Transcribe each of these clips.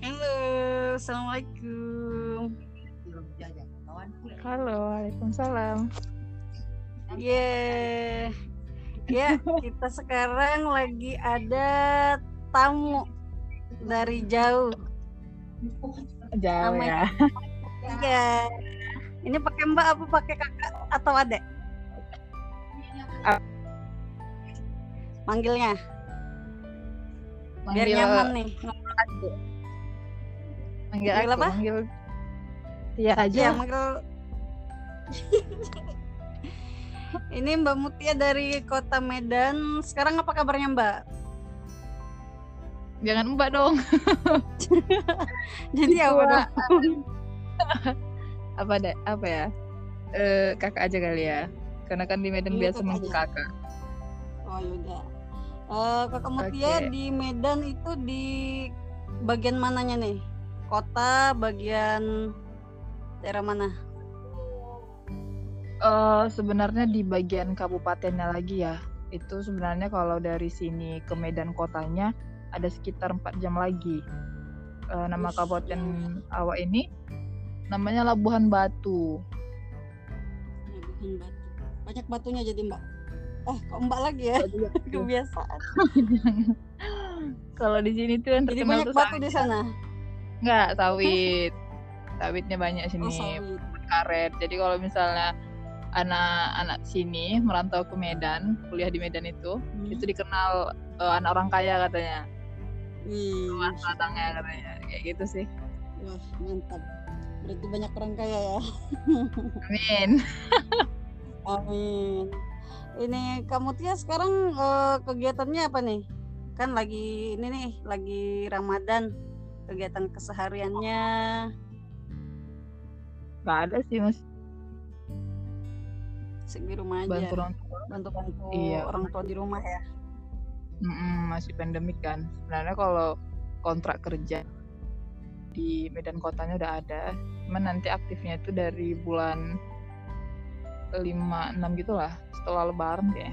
Halo, assalamualaikum. Halo, waalaikumsalam. Yeah. Ya, kita sekarang lagi ada tamu dari jauh. Jauh namanya. Ya. Iya. Ini pakai Mbak apa pakai Kakak atau Adek? Manggilnya. Biar nyaman nih ngobrol aja. Manggil apa? Manggil Tia aja. Ya, manggil. Ini Mbak Mutia dari Kota Medan. Sekarang apa kabarnya Mbak? Jangan Mbak dong. Jadi apa dong? Apa ya? Kakak aja kali ya. Karena kan di Medan biasa manggil kakak. Oh yaudah. Kakak Mutia okay. Di Medan itu di bagian mananya nih? Kota bagian daerah mana? Sebenarnya di bagian kabupatennya lagi ya. Itu sebenarnya kalau dari sini ke Medan kotanya ada sekitar 4 jam lagi. Nama kabupaten awak ini namanya Labuhan Batu. Labuhan Batu. Banyak batunya jadi Mbak. Kok Mbak lagi ya? Kebiasaan. Kalau di sini tuh yang terkenal jadi banyak batu di sana. Enggak, sawit. Sawitnya banyak sini. Karet. Jadi kalau misalnya anak-anak sini merantau ke Medan, kuliah di Medan itu dikenal anak orang kaya katanya. Luar batangnya katanya, kayak gitu sih. Wah, mantap. Berarti banyak orang kaya ya. Amin. Amin. Ini kamu Tia sekarang kegiatannya apa nih? Kan lagi Ramadan. Kegiatan kesehariannya nggak ada sih Mas. Di rumah aja, bantu iya. Orang tua di rumah ya. Masih pandemik kan. Sebenarnya kalau kontrak kerja di Medan kotanya udah ada, cuman nanti aktifnya itu dari bulan 5-6 gitulah, setelah Lebaran ya.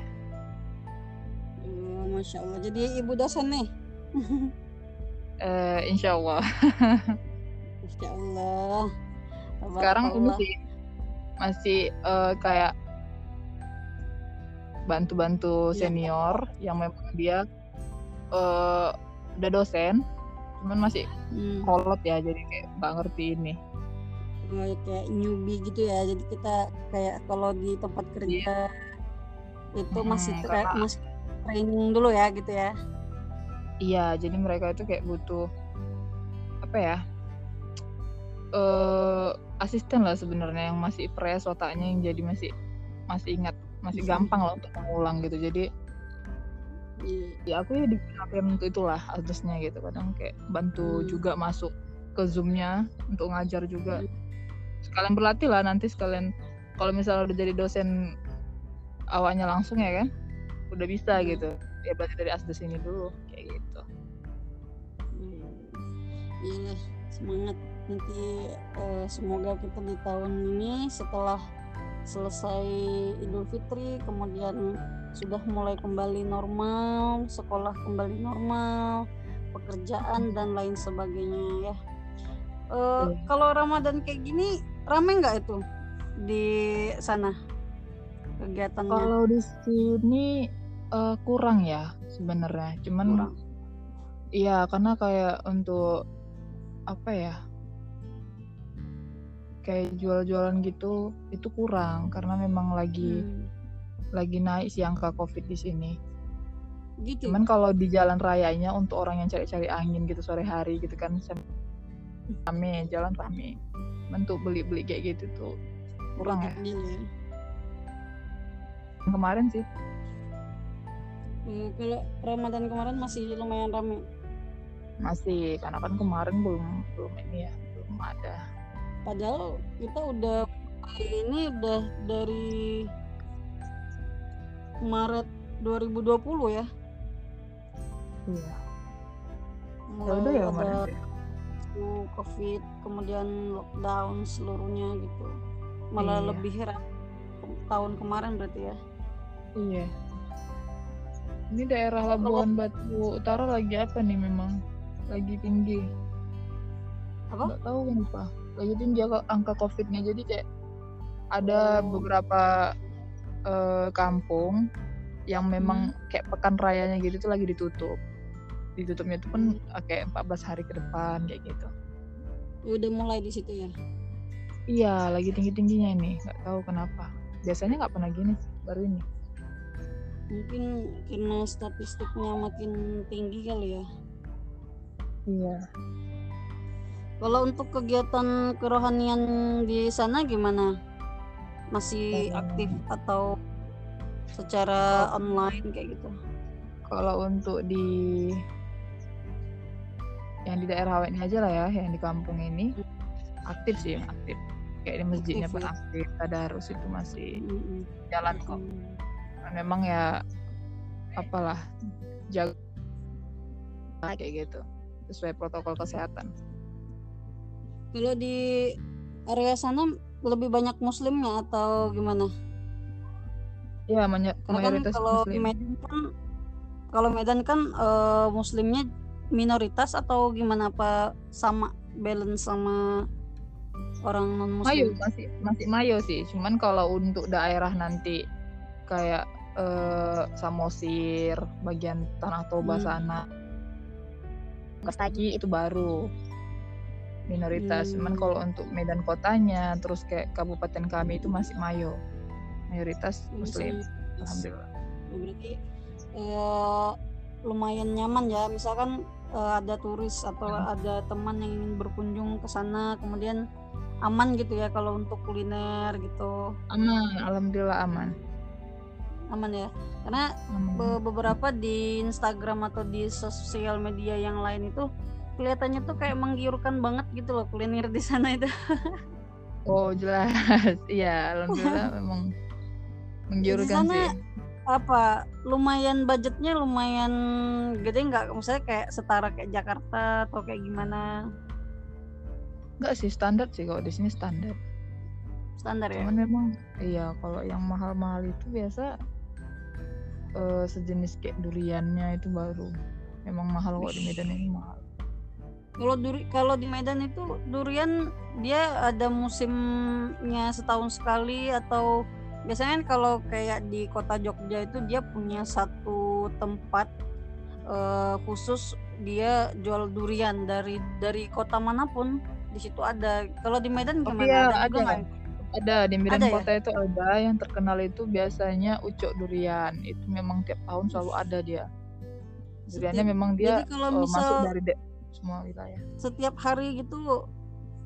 Masya Allah, jadi ibu dosen nih. Insya Allah. Insya Allah. Sekarang ini sih masih kayak bantu-bantu senior yang memang dia udah dosen cuman masih kolot ya, jadi kayak nggak ngerti ini kayak newbie gitu ya. Jadi kita kayak kalau di tempat kerja itu masih training dulu ya gitu ya. Iya, jadi mereka itu kayak butuh apa ya, asisten lah sebenarnya yang masih fresh otaknya, yang jadi masih ingat, masih gampang lah untuk mengulang gitu. Jadi ya aku ya digunakan untuk itulah atasnya gitu. Kadang kayak bantu juga masuk ke Zoom-nya untuk ngajar juga. Sekalian berlatih lah nanti, sekalian kalau misalnya udah jadi dosen awalnya langsung ya kan udah bisa gitu. Ya berarti dari asdes ini dulu kayak gitu. Iyalah, semangat nanti semoga kita di tahun ini setelah selesai Idul Fitri, kemudian sudah mulai kembali normal, sekolah kembali normal, pekerjaan dan lain sebagainya ya. Kalau Ramadan kayak gini ramai nggak itu di sana kegiatannya? Kalau di sini kurang ya sebenarnya, cuman iya karena kayak untuk apa ya? Kayak jual-jualan gitu itu kurang karena memang lagi naik sih angka COVID di sini. Gitu. Cuman kalau di jalan rayanya untuk orang yang cari-cari angin gitu sore hari gitu kan rame, jalan rame. Untuk beli-beli kayak gitu tuh kurang ya. Kemarin sih. Kalau Ramadan kemarin masih lumayan rame. Masih, karena kan kemarin belum ini ya, belum ada. Padahal kita udah ini udah dari Maret 2020 ya. Iya. Mulai ya, ada COVID, kemudian lockdown seluruhnya gitu. Malah lebih heran tahun kemarin berarti ya. Iya. Ini daerah Labuan Batu Utara lagi apa nih memang? Lagi tinggi. Apa? Nggak tahu kenapa. Lagi tinggi angka COVID-nya. Jadi kayak ada beberapa kampung yang memang kayak pekan rayanya gitu tuh lagi ditutup. Ditutupnya itu pun kayak 14 hari ke depan kayak gitu. Udah mulai di situ ya? Iya, lagi tinggi-tingginya ini. Nggak tahu kenapa. Biasanya nggak pernah gini, baru ini. Mungkin karena statistiknya makin tinggi kali ya. Iya. Kalau untuk kegiatan kerohanian di sana gimana? Masih aktif atau secara online kayak gitu? Kalau untuk di yang di daerah Hawaii aja lah ya, yang di kampung ini aktif sih, aktif. Kayak di masjidnya pun aktif, tadarus itu masih jalan kok. Memang ya apalah jaga kayak gitu sesuai protokol kesehatan. Kalau di area sana lebih banyak muslimnya atau gimana? Ya, mayoritas kan kalau muslim. Kalau Medan kan muslimnya minoritas atau gimana, apa sama balance sama orang non muslim? Masih mayo sih, cuman kalau untuk daerah nanti kayak Samosir, bagian Tanah Toba sana, Kastagi itu baru minoritas. Cuman kalau untuk Medan kotanya, terus kayak kabupaten kami itu masih mayo, mayoritas muslim. Alhamdulillah. Berarti lumayan nyaman ya, misalkan ada turis atau ada teman yang ingin berkunjung ke sana, kemudian aman gitu ya kalau untuk kuliner gitu. Aman, alhamdulillah aman ya, karena beberapa di Instagram atau di sosial media yang lain itu kelihatannya tuh kayak menggiurkan banget gitu loh kuliner di sana itu. Oh jelas, iya alhamdulillah memang menggiurkan sih. Apa lumayan, budgetnya lumayan gede nggak? Misalnya kayak setara kayak Jakarta atau kayak gimana? Nggak sih, standar sih kalau di sini standar. Cuman ya. Cuman memang iya, kalau yang mahal-mahal itu biasa sejenis kayak duriannya itu baru. Memang mahal kok di Medan ini, mahal. Kalau di Medan itu durian dia ada musimnya setahun sekali, atau biasanya kan kalau kayak di kota Jogja itu dia punya satu tempat khusus dia jual durian dari kota manapun di situ ada. Kalau di Medan gimana? Iya, ada di Medan ada, kota ya? Itu ada yang terkenal itu biasanya ucok durian. Itu memang tiap tahun selalu ada dia. Duriannya memang dia masuk dari semua wilayah. Setiap hari gitu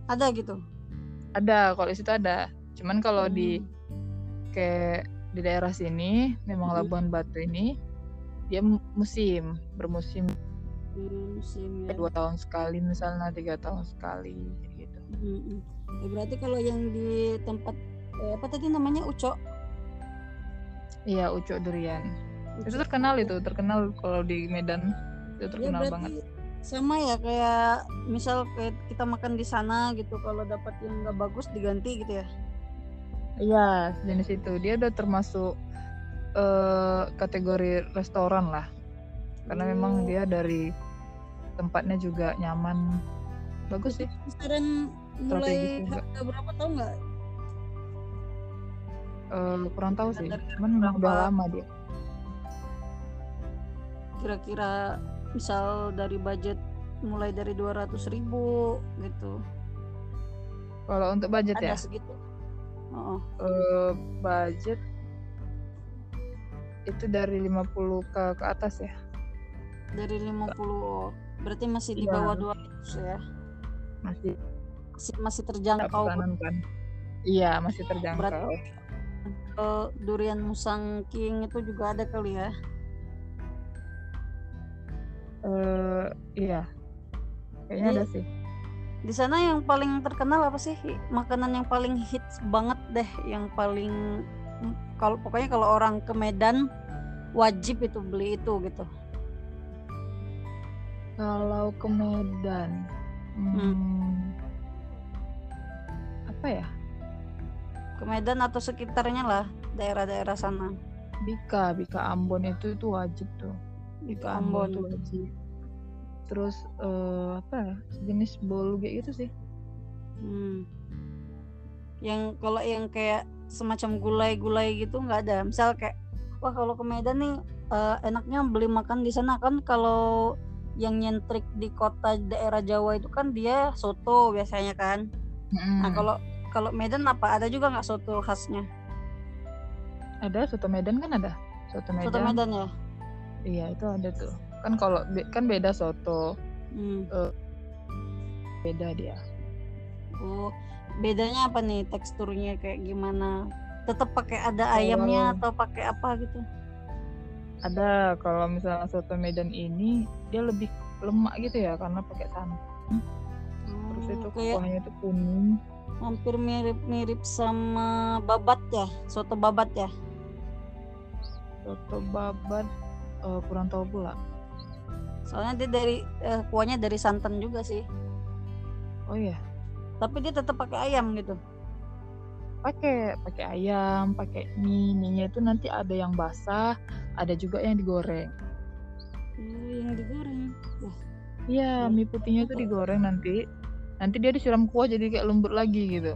ada gitu. Ada, kalau di situ ada. Cuman kalau kayak di daerah sini memang Labuan Batu ini dia bermusim ya. 2 tahun sekali misalnya, 3 tahun sekali gitu. Ya, berarti kalau yang di tempat apa tadi namanya, ucok? Iya, ucok durian. Itu terkenal kalau di Medan. Itu terkenal ya, banget. Sama ya kayak misal kayak kita makan di sana gitu, kalau dapat yang enggak bagus diganti gitu ya. Iya, jenis itu dia udah termasuk kategori restoran lah, karena memang dia dari tempatnya juga nyaman, bagus sih. Kisaran mulai harga berapa tahu nggak? Kurang tahu sih, cuman udah lama dia. Kira-kira misal dari budget mulai dari 200.000 gitu. Kalau untuk budget ada ya? Ada segitu. Budget itu dari 50k ke atas ya. Dari 50 berarti masih di bawah 200 ya. Masih terjangkau. Iya, masih terjangkau. Berarti, durian Musang King itu juga ada kali ya. Iya. Kayaknya ada sih. Di sana yang paling terkenal apa sih? Makanan yang paling hits banget deh, yang paling kalau orang ke Medan wajib itu beli itu gitu. Kalau ke Medan, apa ya? Ke Medan atau sekitarnya lah, daerah-daerah sana. Bika Ambon itu wajib tuh. Bika Ambon tuh wajib. Terus sejenis bolu kayak gitu sih. Yang kalau yang kayak semacam gulai-gulai gitu nggak ada. Misal kayak wah kalau ke Medan nih enaknya beli makan di sana kan. Kalau yang nyentrik di kota daerah Jawa itu kan dia soto biasanya kan. Nah kalau Medan apa ada juga nggak soto khasnya? Ada soto Medan kan ada. Soto Medan ya. Iya itu ada tuh. Kan kalau kan beda soto. Beda dia. Oh bedanya apa nih teksturnya kayak gimana? Tetap pakai ada ayamnya atau pakai apa gitu? Ada, kalau misalnya soto Medan ini dia lebih lemak gitu ya karena pakai santan. Terus itu kuahnya itu kuning. Hampir mirip sama babat ya, soto babat ya. Soto babat kurang tahu pula. Soalnya dia dari kuahnya dari santan juga sih. Oh iya. Tapi dia tetap pakai ayam gitu. Pakai ayam, pakai mie-nya itu nanti ada yang basah. Ada juga yang digoreng. Yang digoreng. Iya, mie putihnya itu digoreng nanti. Nanti dia disiram kuah jadi kayak lembut lagi gitu.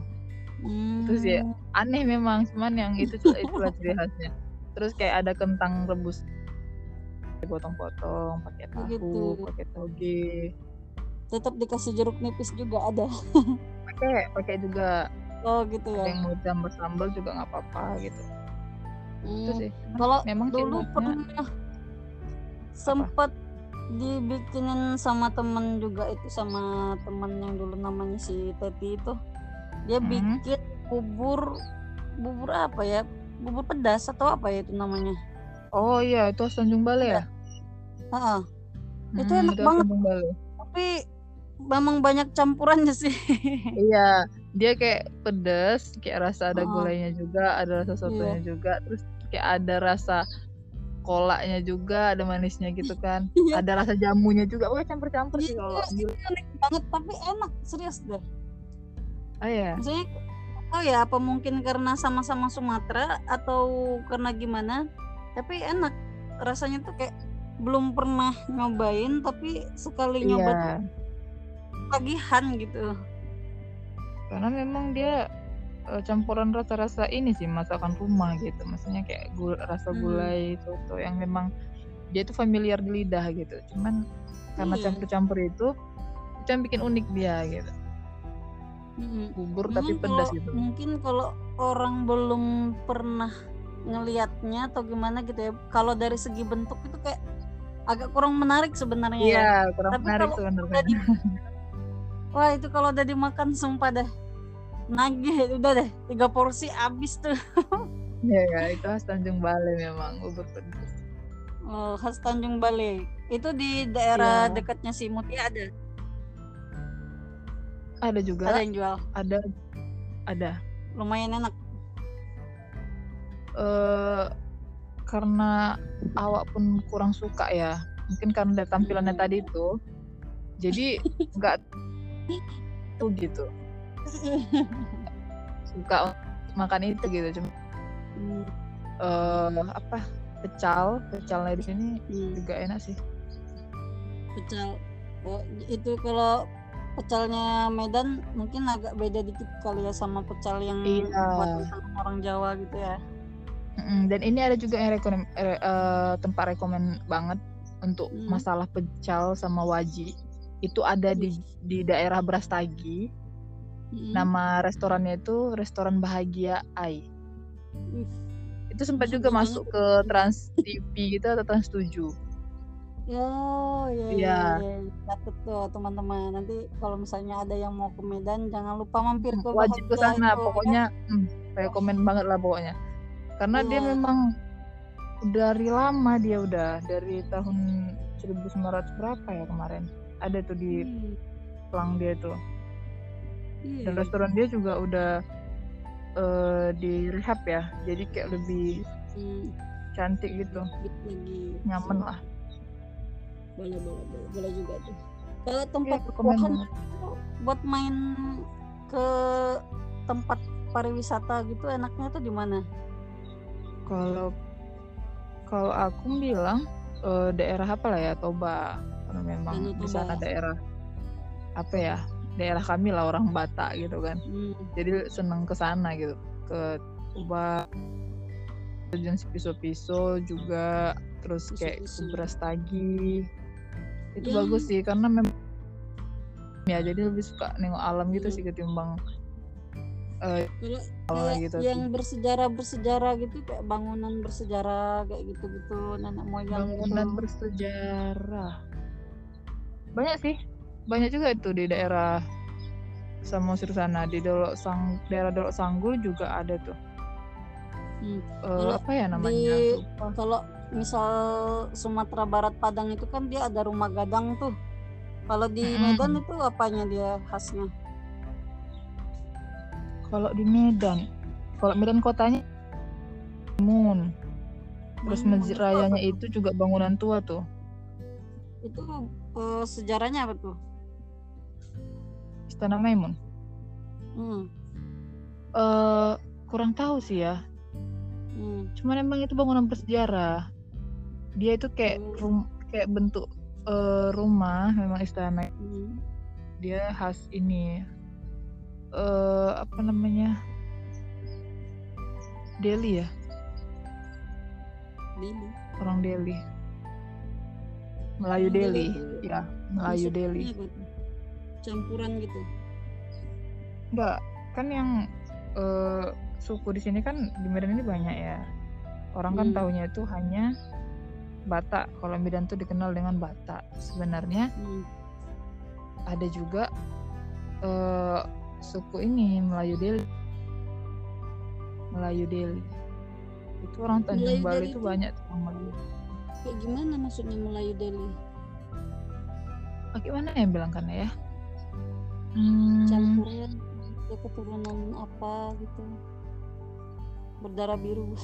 Terus ya aneh memang, cuman yang itulah ciri khasnya. Terus kayak ada kentang rebus. Dipotong-potong, pakai tahu, pakai toge. Tetap dikasih jeruk nipis juga ada. Pakai juga. Oh, gitu ya. Yang mau campur sambal juga enggak apa-apa gitu. Itu sih. Kalau memang dulu pernah sempat dibikinin sama temen juga itu, sama temen yang dulu namanya si Teti itu. Dia bikin bubur apa ya? Bubur pedas atau apa ya itu namanya? Oh iya, itu Tanjung Balai ya? Heeh. Itu enak banget. Tapi memang banyak campurannya sih. Iya. Dia kayak pedas, kayak rasa ada gulainya juga, ada rasa sotonya juga, terus kayak ada rasa kolaknya juga, ada manisnya gitu kan. Ada rasa jamunya juga, pokoknya campur-campur sih kalau gitu. Enak banget, tapi enak, serius deh. Oh iya. Maksudnya, apa mungkin karena sama-sama Sumatera atau karena gimana, tapi enak. Rasanya tuh kayak belum pernah nyobain, tapi sekali nyoba tagihan gitu. Karena memang dia campuran rasa-rasa ini sih, masakan rumah gitu. Maksudnya kayak rasa gulai, soto yang memang dia itu familiar di lidah gitu. Cuman karena campur-campur itu yang bikin unik dia gitu. Bubur tapi pedas gitu. Mungkin kalau orang belum pernah ngelihatnya atau gimana gitu ya. Kalau dari segi bentuk itu kayak agak kurang menarik sebenarnya. Iya, kurang menarik sebenarnya. Wah itu kalau udah dimakan sumpah deh. Nagih udah deh 3 porsi abis tuh. Iya itu khas Tanjung Balai memang bubur pedas. Oh khas Tanjung Balai itu di daerah dekatnya si Mutia ada. Ada juga. Ada yang jual. Ada. Lumayan enak. Karena awak pun kurang suka ya. Mungkin karena dari tampilannya tadi itu. Jadi nggak tuh gitu. Suka makan itu gitu cuma pecalnya di sini juga enak sih. Pecal. Oh, itu kalau pecalnya Medan mungkin agak beda dikit kali ya sama pecal yang buat orang Jawa gitu ya. Dan ini ada juga yang tempat rekomen banget untuk masalah pecal sama waji. Itu ada di daerah Brastagi. Nama restorannya itu Restoran Bahagia Ai. Itu sempat juga masuk ke Trans TV gitu atau Trans 7. Oh iya. Takut tuh teman-teman. Nanti kalau misalnya ada yang mau ke Medan jangan lupa mampir ke wajib ke sana itu, pokoknya ya? Rekomen banget lah pokoknya. Karena dia memang dari lama, dia udah dari tahun 1900 berapa ya kemarin. Ada tuh di pelang dia tuh. Dan restoran dia juga udah di rehab ya. Jadi kayak lebih cantik gitu. Lagi. Nyaman lah. Boleh juga tuh. Kalau tempat kuahan buat main ke tempat pariwisata gitu enaknya tuh di mana? Kalau Kalau aku bilang daerah apa lah ya, Toba, karena memang di sana daerah apa ya, daerah kami lah, orang Batak gitu kan. Jadi seneng ke sana gitu, ke Toba, jenis pisau-pisau juga, terus kayak beras tagi itu bagus sih, karena memang ya jadi lebih suka nengok alam gitu sih ketimbang gitu, yang bersejarah gitu, kayak bangunan bersejarah kayak gitu nenek moyang, bangunan gitu. Bersejarah banyak sih, banyak juga itu di daerah Samosir sana, di daerah Dolok Sanggul juga ada tuh. Apa ya namanya, kalau misal Sumatera Barat Padang itu kan dia ada rumah gadang tuh. Kalau di Medan itu apanya dia khasnya? Kalau Medan kotanya Moon. Terus masjid rayanya itu juga bangunan tua tuh. Itu sejarahnya apa tuh? Istana Maimun. Kurang tahu sih ya. Cuman emang itu bangunan bersejarah. Dia itu kayak kayak bentuk rumah, memang istana. Dia khas ini. Apa namanya, Delhi ya, orang Delhi, Melayu Delhi ya, Melayu Delhi, campuran gitu. Enggak, kan yang suku di sini kan di Medan ini banyak ya, orang kan taunya itu hanya Batak. Kalau Medan tuh dikenal dengan Batak sebenarnya. Ada juga suku ini Melayu Delhi itu orang Tanjung Balai itu banyak tuh orang Melayu. Kayak gimana maksudnya Melayu Delhi? Bagaimana yang bilang karena ya? Campuran keturunan apa gitu? Berdarah biru?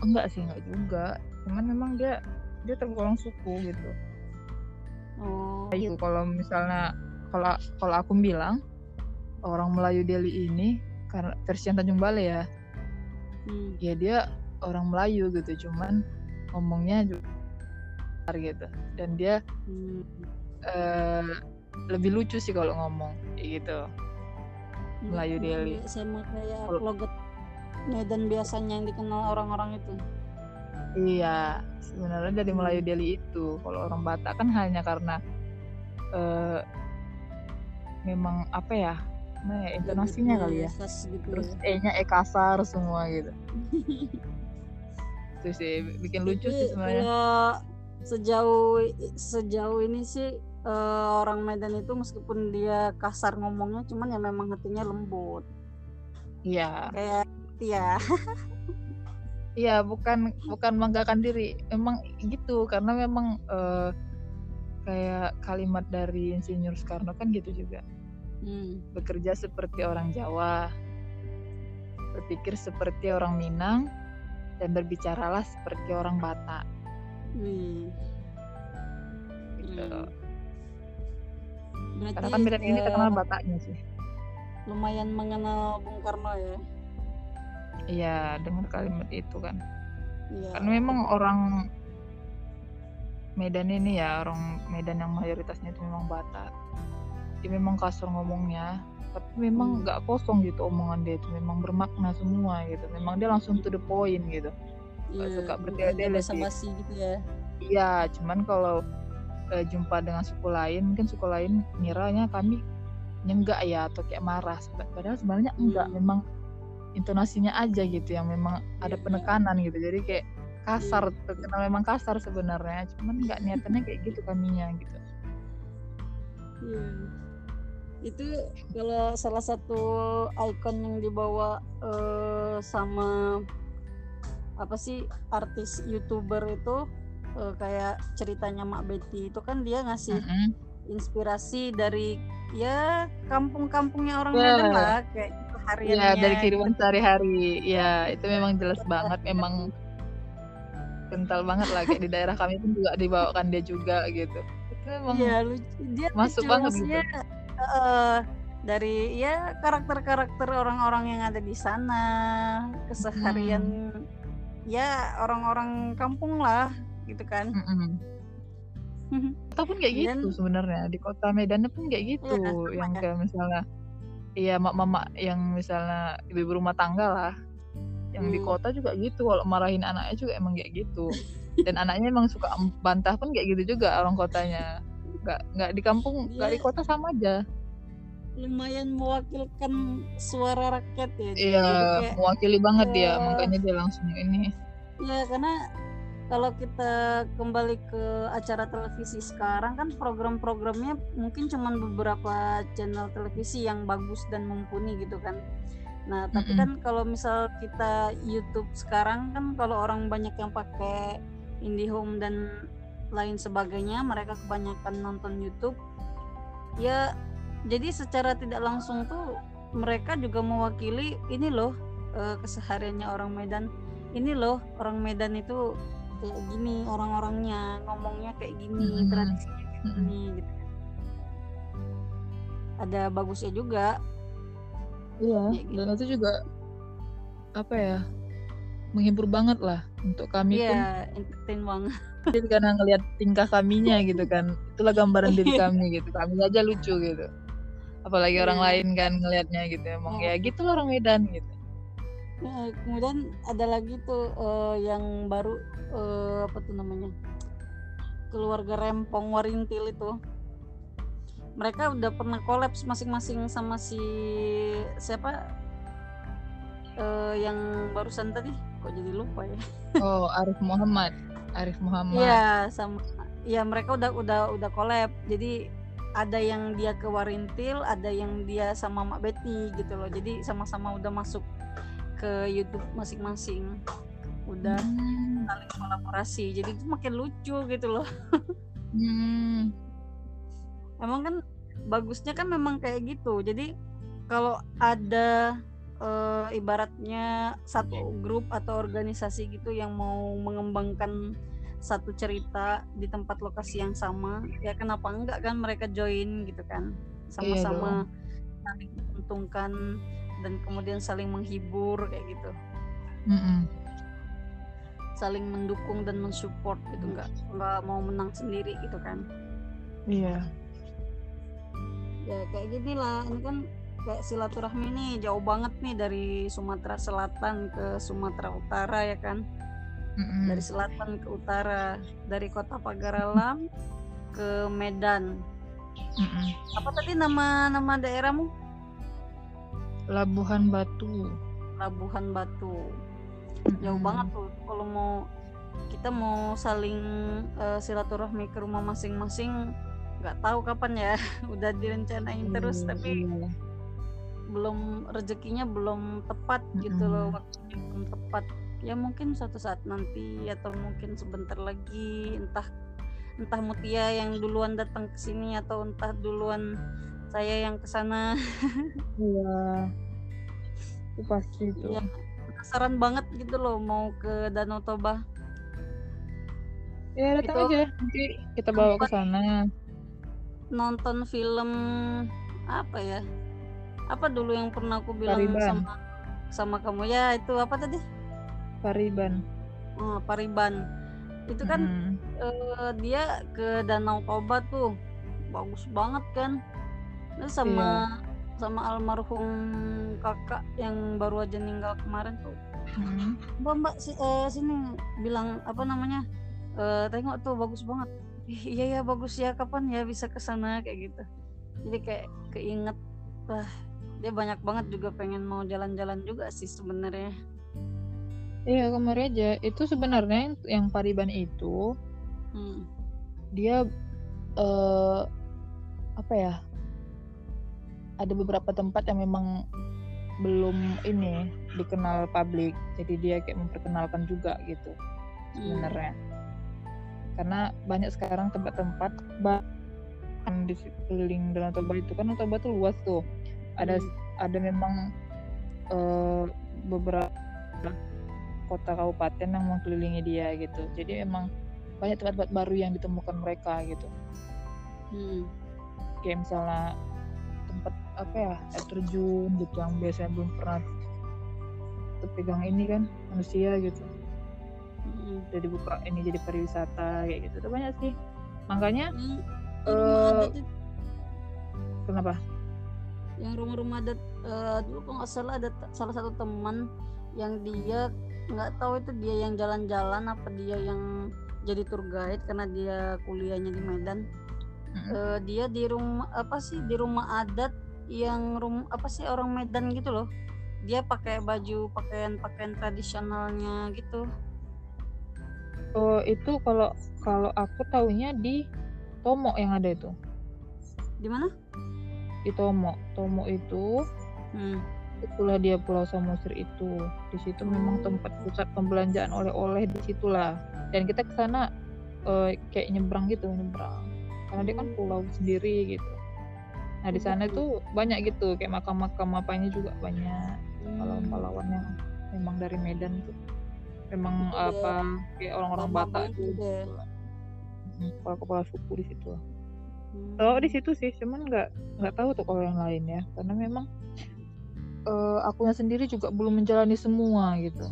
Enggak sih, enggak juga. Cuman memang dia tergolong suku gitu. Oh. Gitu. Kalau misalnya Kalau aku bilang orang Melayu Delhi ini karena versi Tanjung Balai ya, ya dia orang Melayu gitu, cuman ngomongnya juga gitu, dan dia lebih lucu sih kalau ngomong gitu. Melayu Delhi sama kayak logat Medan biasanya yang dikenal orang-orang itu. Iya, sebenarnya dari Melayu Delhi itu. Kalau orang Batak kan hanya karena memang apa ya, intonasinya kali ya, gitu terus ya. E-nya kasar semua gitu. Itu sih bikin lucu sih sebenarnya. Sejauh ini sih orang Medan itu meskipun dia kasar ngomongnya, cuman ya memang hatinya lembut. Iya. Kayak ya. Iya, bukan membanggakan diri, memang gitu, karena memang kayak kalimat dari Insinyur Soekarno kan gitu juga. Bekerja seperti orang Jawa, berpikir seperti orang Minang, dan berbicaralah seperti orang Batak. Gitu. Karena kan Medan ini terkenal Bataknya sih. Lumayan mengenal Bung Karno ya. Iya, dengar kalimat itu kan. Ya. Karena memang orang Medan ini ya, orang Medan yang mayoritasnya itu memang Batak. Dia memang kasar ngomongnya, tapi memang nggak kosong gitu omongan dia itu, memang bermakna semua gitu. Memang dia langsung to the point gitu. Nggak suka bertele-tele sih. Gitu ya. Iya, cuman kalau jumpa dengan suku lain, mungkin suku lain ngiranya kami nyenggak ya atau kayak marah. Padahal sebenarnya enggak, memang intonasinya aja gitu yang memang ada penekanan gitu. Jadi kayak kasar, terkenal memang kasar sebenarnya, cuman nggak niatannya kayak gitu kaminya gitu. Itu kalau salah satu ikon yang dibawa sama apa sih, artis YouTuber itu kayak ceritanya Mak Betty itu kan dia ngasih inspirasi dari ya kampung-kampungnya orang Medan lah, kayak hariannya. Ya dari kehidupan sehari-hari. Ya itu memang jelas banget, memang kental banget lah, kayak di daerah kami pun juga dibawakan dia juga gitu. Itu emang ya, dia masuk banget gitu. Dari ya karakter-karakter orang-orang yang ada di sana, keseharian ya orang-orang kampung lah gitu kan. Kota pun kayak gitu sebenarnya, di kota Medan pun kayak gitu ya, yang kayak misalnya iya mak-mak yang misalnya ibu rumah tangga lah yang di kota juga gitu, kalau marahin anaknya juga emang kayak gitu dan anaknya emang suka bantah pun kayak gitu juga orang kotanya. Nggak di kampung, nggak di kota sama aja. Lumayan mewakilkan suara rakyat ya. Iya, kayak, mewakili banget ya, makanya dia langsung ini. Iya, karena kalau kita kembali ke acara televisi sekarang kan program-programnya mungkin cuma beberapa channel televisi yang bagus dan mumpuni gitu kan. Nah, tapi kan kalau misal kita YouTube sekarang kan kalau orang banyak yang pakai IndiHome dan lain sebagainya, mereka kebanyakan nonton YouTube. Ya, jadi secara tidak langsung tuh mereka juga mewakili ini loh kesehariannya orang Medan. Ini loh orang Medan itu kayak gini, orang-orangnya ngomongnya kayak gini, tradisinya kayak gini gitu. Ada bagusnya juga. Iya, gitu. Dan itu juga apa ya? Menghibur banget lah untuk kami pun. Iya, entertain banget. Jadi karena ngelihat tingkah kaminya gitu kan, itulah gambaran diri kami gitu. Kami aja lucu gitu. Apalagi orang lain kan ngelihatnya gitu, emang ya gitulah orang Medan gitu. Nah, kemudian ada lagi tuh yang baru apa tuh namanya, keluarga Rempong Warintil itu. Mereka udah pernah kolaps masing-masing sama si siapa? Yang barusan tadi kok jadi lupa ya. Oh, Arif Muhammad. Iya, sama. Ya mereka udah collab. Jadi ada yang dia ke Warintil, ada yang dia sama Mak Betty gitu loh. Jadi sama-sama udah masuk ke YouTube masing-masing. Udah saling kolaborasi. Jadi itu makin lucu gitu loh. Emang kan bagusnya kan memang kayak gitu. Jadi kalau ada ibaratnya satu grup atau organisasi gitu yang mau mengembangkan satu cerita di tempat lokasi yang sama, ya kenapa enggak kan mereka join gitu kan, sama-sama saling menguntungkan dan kemudian saling menghibur kayak gitu, saling mendukung dan mensupport gitu, nggak mau menang sendiri gitu kan. Iya, ya kayak ginilah ini kan. Kayak silaturahmi nih jauh banget nih dari Sumatera Selatan ke Sumatera Utara ya kan, dari selatan ke utara, dari kota Pagaralam ke Medan. Apa tadi nama daerahmu? Labuhan Batu. Jauh banget tuh. Kalau kita mau saling silaturahmi ke rumah masing-masing, nggak tahu kapan ya. Udah direncanain terus tapi belum, rezekinya belum tepat gitu loh, waktunya belum tepat. Ya mungkin suatu saat nanti atau mungkin sebentar lagi, entah Mutia yang duluan datang ke sini atau entah duluan saya yang ke sana. Iya. Itu pasti itu. Ya, penasaran banget gitu loh mau ke Danau Toba. Ya datang aja nanti kita bawa ke sana. Nonton film apa ya? Apa dulu yang pernah aku bilang Pariban. sama kamu ya, itu apa tadi? Pariban itu kan dia ke Danau Toba tuh bagus banget kan. Terus sama almarhum kakak yang baru aja meninggal kemarin tuh. Mbak sini bilang apa namanya? Tengok tuh bagus banget. Iya ya bagus ya, kapan ya bisa ke sana kayak gitu. Jadi kayak keinget lah. Dia banyak banget juga pengen mau jalan-jalan juga sih sebenarnya. Iya kemarin aja itu sebenarnya yang Pariban itu dia apa ya, ada beberapa tempat yang memang belum ini dikenal publik, jadi dia kayak memperkenalkan juga gitu sebenarnya. Karena banyak sekarang tempat-tempat kan di sekeliling Danau Toba itu kan, Danau Toba tuh luas tuh, ada memang beberapa kota kabupaten yang mengelilingi dia gitu, jadi emang banyak tempat-tempat baru yang ditemukan mereka gitu. Kayak misalnya tempat apa ya, air terjun gitu yang biasanya belum pernah terpegang ini kan manusia gitu, udah dibuka ini jadi pariwisata kayak gitu, itu banyak sih. Makanya kenapa yang rumah-rumah adat dulu kalau nggak salah ada salah satu teman yang dia nggak tahu itu dia yang jalan-jalan apa dia yang jadi tour guide karena dia kuliahnya di Medan. Dia di rumah apa sih di rumah adat yang apa sih orang Medan gitu loh, dia pakai baju pakaian tradisionalnya gitu. Oh itu kalau aku taunya di Tomo yang ada itu. Di mana? Di Tomo. Tomo itu itulah dia Pulau Samosir itu. Di situ memang tempat pusat pembelanjaan oleh-oleh di situlah. Dan kita kesana kayak nyebrang. Karena dia kan pulau sendiri gitu. Nah di sana tuh banyak gitu kayak makam-makam apanya juga banyak. Pahlawan-pahlawan yang memang dari Medan tuh. Memang itu apa kayak orang-orang Batak gitu. Kepala suku di situ. Kalau di situ sih cuman nggak tahu tuh kalau yang lain ya, karena memang akunya sendiri juga belum menjalani semua gitu.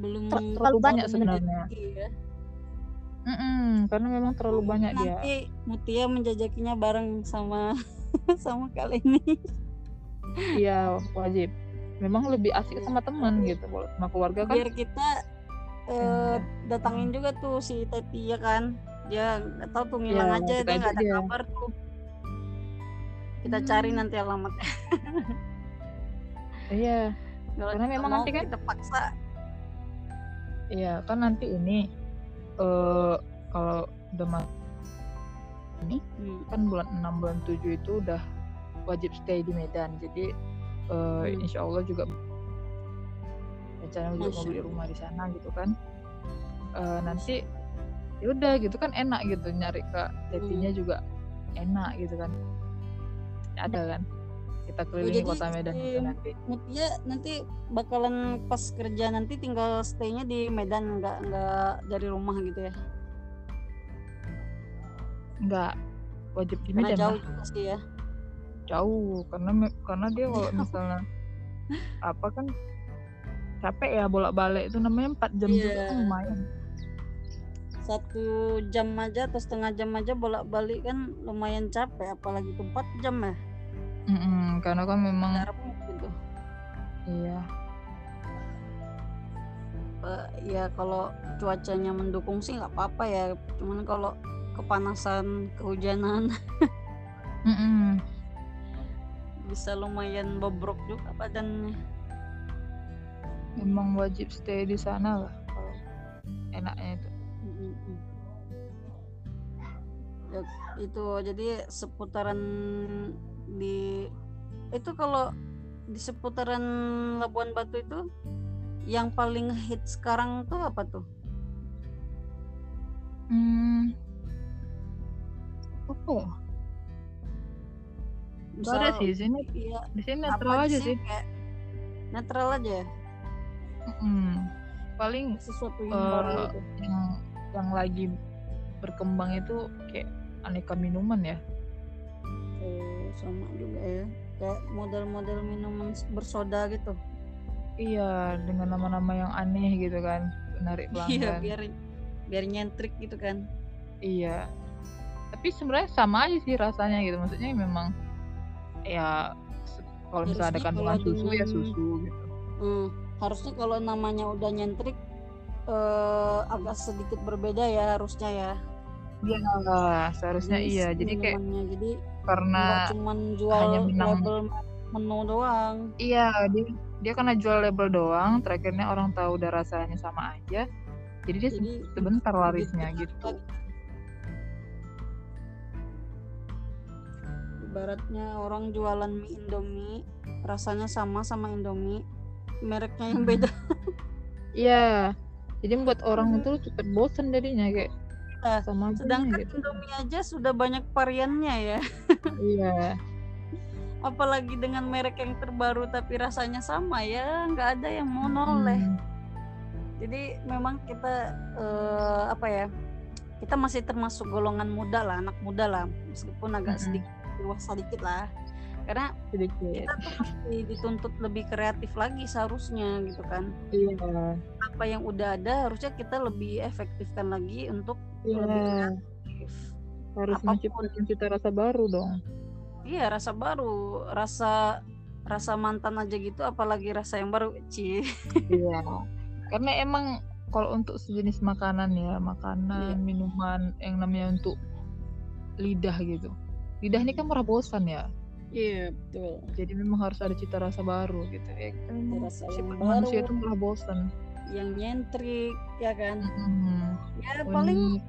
Belum terlalu banyak sebenarnya. Ya? Karena memang terlalu banyak nanti dia. Nanti Mutia menjajakinya bareng sama kali ini. Iya wajib. Memang lebih asik sama teman gitu, kalau sama keluarga kan. Biar kita datangin juga tuh si Teti ya kan, dia nggak tahu tuh ngilang aja, dia nggak ada kabar tuh. Kita cari nanti alamatnya. Iya. Karena memang nanti kan kita paksa. Iya kan nanti ini kalau udah ini kan bulan 6 bulan 7 itu udah wajib stay di Medan, jadi insya Allah juga rencana juga mau beli rumah di sana gitu kan. Nanti yaudah gitu kan enak gitu, nyari ke jatinya juga enak gitu kan, ada kan kita keliling kota Medan gitu nanti. Mutia nanti bakalan pas kerja nanti tinggal stay-nya di Medan, nggak dari rumah gitu ya? Nggak, wajib di Medan. Jauh juga sih ya? Jauh, karena dia kalau misalnya apa kan capek ya bolak-balik itu namanya 4 jam juga kan lumayan. 1 jam aja atau 1/2 jam aja bolak-balik kan lumayan capek, apalagi 4 jam ya. Karena kan memang gitu. Iya. Ya kalau cuacanya mendukung sih nggak apa-apa ya, cuman kalau kepanasan, kehujanan bisa lumayan bobrok juga badannya. Memang wajib stay di sana lah kalau enaknya itu. Ya, itu jadi seputaran di itu kalau di seputaran Labuan Batu itu yang paling hit sekarang tuh apa tuh? Apa? Gak ada sih sini. Iya. Di sini netral aja sih. Netral aja. Paling sesuatu yang baru itu. Yang lagi berkembang itu kayak aneka minuman ya. Sama juga ya. Kayak model-model minuman bersoda gitu. Iya, dengan nama-nama yang aneh gitu kan, menarik pelanggan. Iya, biar nyentrik gitu kan. Iya. Tapi sebenarnya sama aja sih rasanya gitu. Maksudnya memang ya kalau misalnya ada kandungan susu ya susu gitu. Harusnya kalau namanya udah nyentrik agak sedikit berbeda ya harusnya ya. Iya seharusnya jenis iya. Jadi kayak jadi karena cuman jual hanya label menu doang. Iya dia karena jual label doang, terakhirnya orang tahu udah rasanya sama aja. Jadi dia sebentar larisnya gitu. Ibaratnya orang jualan mie Indomie rasanya sama Indomie, mereknya yang beda. Iya, jadi membuat orang itu cepet bosan jadinya kayak sama. Sedangkan gitu. Indomie aja sudah banyak variannya ya. Iya. Apalagi dengan merek yang terbaru tapi rasanya sama ya, nggak ada yang mau noleh. Jadi memang kita kita masih termasuk golongan muda lah, anak muda lah, meskipun agak sedikit dewasa dikit lah, karena sedikit. Kita tuh pasti dituntut lebih kreatif lagi seharusnya gitu kan. Iya. Apa yang udah ada harusnya kita lebih efektifkan lagi untuk lebih kreatif. Harus menciptakan cita rasa baru dong. Iya, rasa baru, rasa mantan aja gitu, apalagi rasa yang baru, Ci. Iya. Karena emang kalau untuk sejenis makanan ya, makanan, minuman yang namanya untuk lidah gitu. Lidah ini kan murah bosan ya. Iya, betul. Jadi memang harus ada cita rasa baru gitu. Rasa manusia itu murah bosan. Yang nyentrik, ya kan? Mm-hmm. Ya paling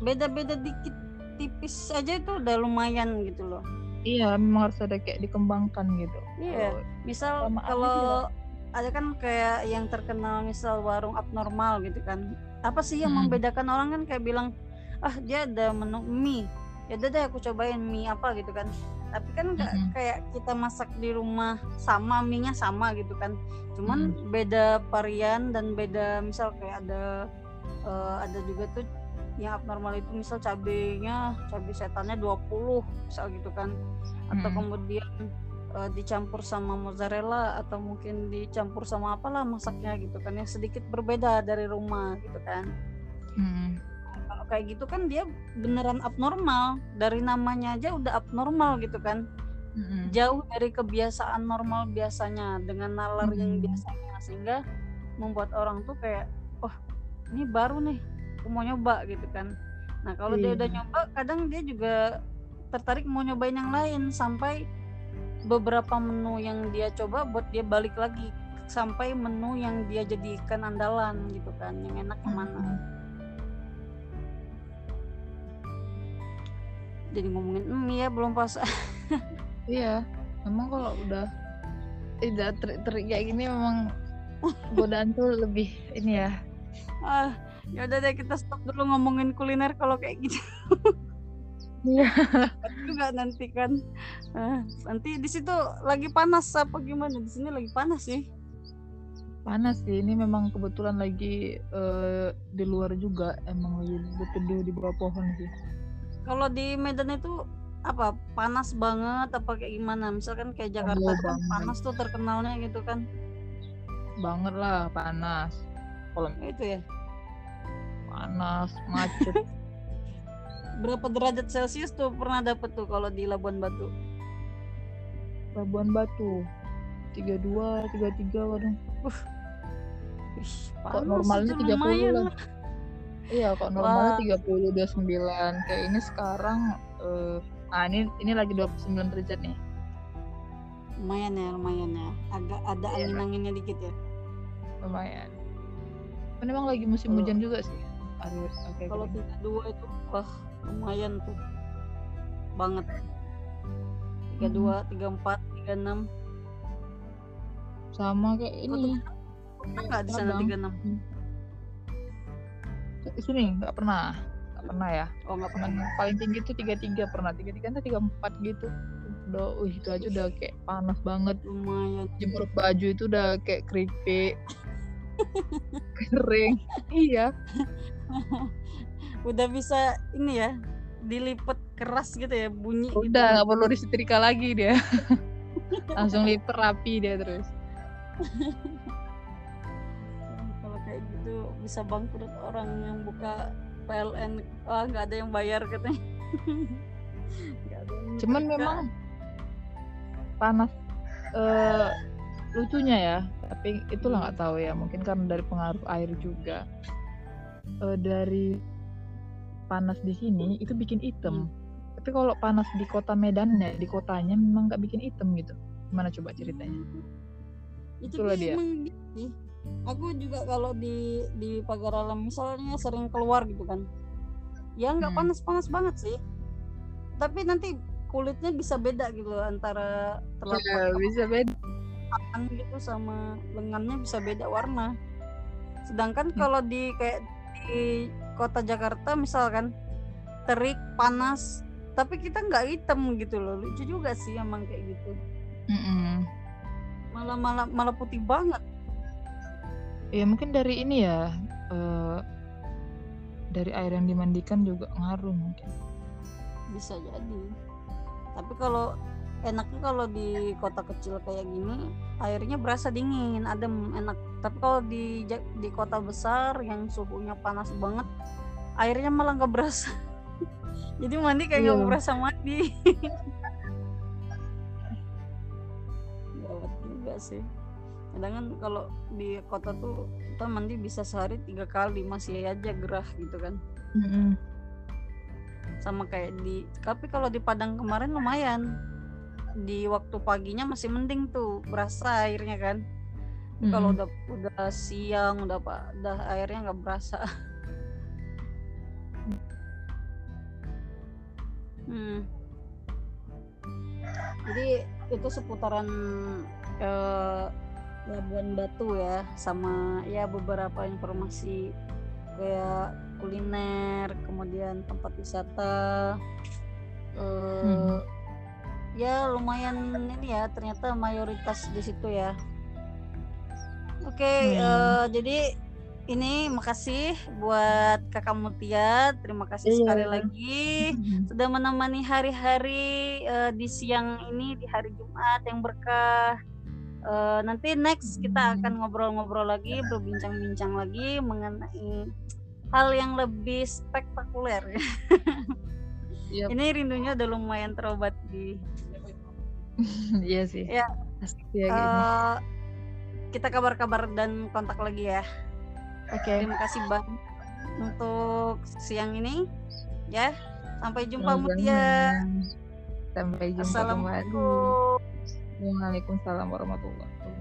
beda-beda dikit, tipis aja itu udah lumayan gitu loh. Iya, memang harus ada kayak dikembangkan gitu. Iya, misal kalau ada kan kayak yang terkenal misal warung abnormal gitu kan. Apa sih yang membedakan orang kan kayak bilang, ah dia ada menu mie, ya udah deh aku cobain mie apa gitu kan. Tapi kan nggak kayak kita masak di rumah sama, mie nya sama gitu kan. Cuman beda varian dan beda misal kayak ada juga tuh yang abnormal itu misal cabai setannya 20 misal gitu kan, atau kemudian dicampur sama mozzarella atau mungkin dicampur sama apalah masaknya gitu kan, yang sedikit berbeda dari rumah gitu kan. Kalau kayak gitu kan dia beneran abnormal, dari namanya aja udah abnormal gitu kan, jauh dari kebiasaan normal biasanya dengan nalar yang biasanya, sehingga membuat orang tuh kayak, oh ini baru nih, aku mau nyoba gitu kan. Nah kalau dia udah nyoba, kadang dia juga tertarik mau nyobain yang lain, sampai beberapa menu yang dia coba buat dia balik lagi sampai menu yang dia jadikan andalan gitu kan, yang enak kemana. Jadi ngomongin ya belum pas. Iya, memang kalau udah tidak terik kayak gini memang godaan tuh lebih ini ya. Ya udah deh, kita stop dulu ngomongin kuliner kalau kayak gitu. Iya. Juga nanti kan. Nanti di situ lagi panas apa gimana? Di sini lagi panas sih. Panas sih. Ini memang kebetulan lagi di luar juga, emang lagi berteduh di bawah pohon sih. Kalau di Medan itu apa? Panas banget apa kayak gimana? Misalkan kayak Jakarta kan panas tuh terkenalnya gitu kan. Banget lah panas. Kalau itu ya. Panas, macet. Berapa derajat Celsius tuh pernah dapet tuh kalau di Labuan Batu? 32, 33 kadang. Kok normalnya 30 lah. Iya, kok normalnya 30, 29. Kayak ini sekarang ini lagi 29 derajat nih. Lumayan ya. Agak ada angin-anginnya dikit ya. Lumayan. Memang lagi musim hujan juga sih. Okay, kalau kita dua itu lumayan tuh banget. 32, 34, 36 sama kayak ini. Enggak di sana 36. Di sini enggak pernah ya. Oh, enggak pernah. Paling tinggi tuh 33 pernah. 33 atau 34 gitu. Udah, itu aja udah kayak panas banget. Lumayan. Jemur baju itu udah kayak keripik. Kering. Iya. Udah bisa ini ya, dilipet keras gitu ya, bunyi. Udah nggak perlu disetrika lagi dia. Langsung liper rapi dia terus. Kalau kayak gitu bisa bangkrut orang yang buka PLN. Wah, nggak ada yang bayar katanya. Cuman memang panas. Lucunya ya, tapi itulah nggak tahu ya, mungkin karena dari pengaruh air juga, dari panas di sini itu bikin hitam. Tapi kalau panas di kota Medannya, di kotanya memang nggak bikin hitam gitu. Gimana coba ceritanya? Itulah dia. Aku juga kalau di Pagaralam misalnya sering keluar gitu kan, ya nggak panas-panas banget sih. Tapi nanti kulitnya bisa beda gitu antara telapak. Ya, bisa beda. Tangan gitu sama lengannya bisa beda warna. Sedangkan kalau di kota Jakarta misalkan terik panas, tapi kita nggak hitam gitu loh. Lucu juga sih emang kayak gitu. Malah putih banget. Ya mungkin dari ini ya, dari air yang dimandikan juga ngaruh mungkin. Bisa jadi. Tapi kalau Enaknya kalau di kota kecil kayak gini airnya berasa dingin, adem, enak. Tapi kalau di kota besar yang suhunya panas banget, airnya malah nggak berasa. Jadi mandi kayak nggak berasa mandi. Gawat juga sih. Kadang kan kalau di kota tuh kita mandi bisa sehari 3 kali masih aja gerah gitu kan. Sama kayak tapi kalau di Padang kemarin lumayan. Di waktu paginya masih mending tuh berasa airnya kan. Kalau udah siang udah airnya nggak berasa. Jadi itu seputaran Labuan Batu ya, sama ya beberapa informasi kayak kuliner, kemudian tempat wisata. Ya lumayan ini ya, ternyata mayoritas di situ ya. Oke. Jadi ini makasih buat Kakak Mutia, terima kasih sekali lagi sudah menemani hari-hari di siang ini di hari Jumat yang berkah. Nanti next kita akan ngobrol-ngobrol lagi, berbincang-bincang lagi mengenai hal yang lebih spektakuler. Ini rindunya udah lumayan terobati. Iya sih. Ya. Ya, kita kabar-kabar dan kontak lagi ya. Oke. Terima kasih banyak untuk siang ini. Ya. Sampai jumpa Mutia. Sampai jumpa. Assalamualaikum. Waalaikumsalam warahmatullahi wabarakatuh.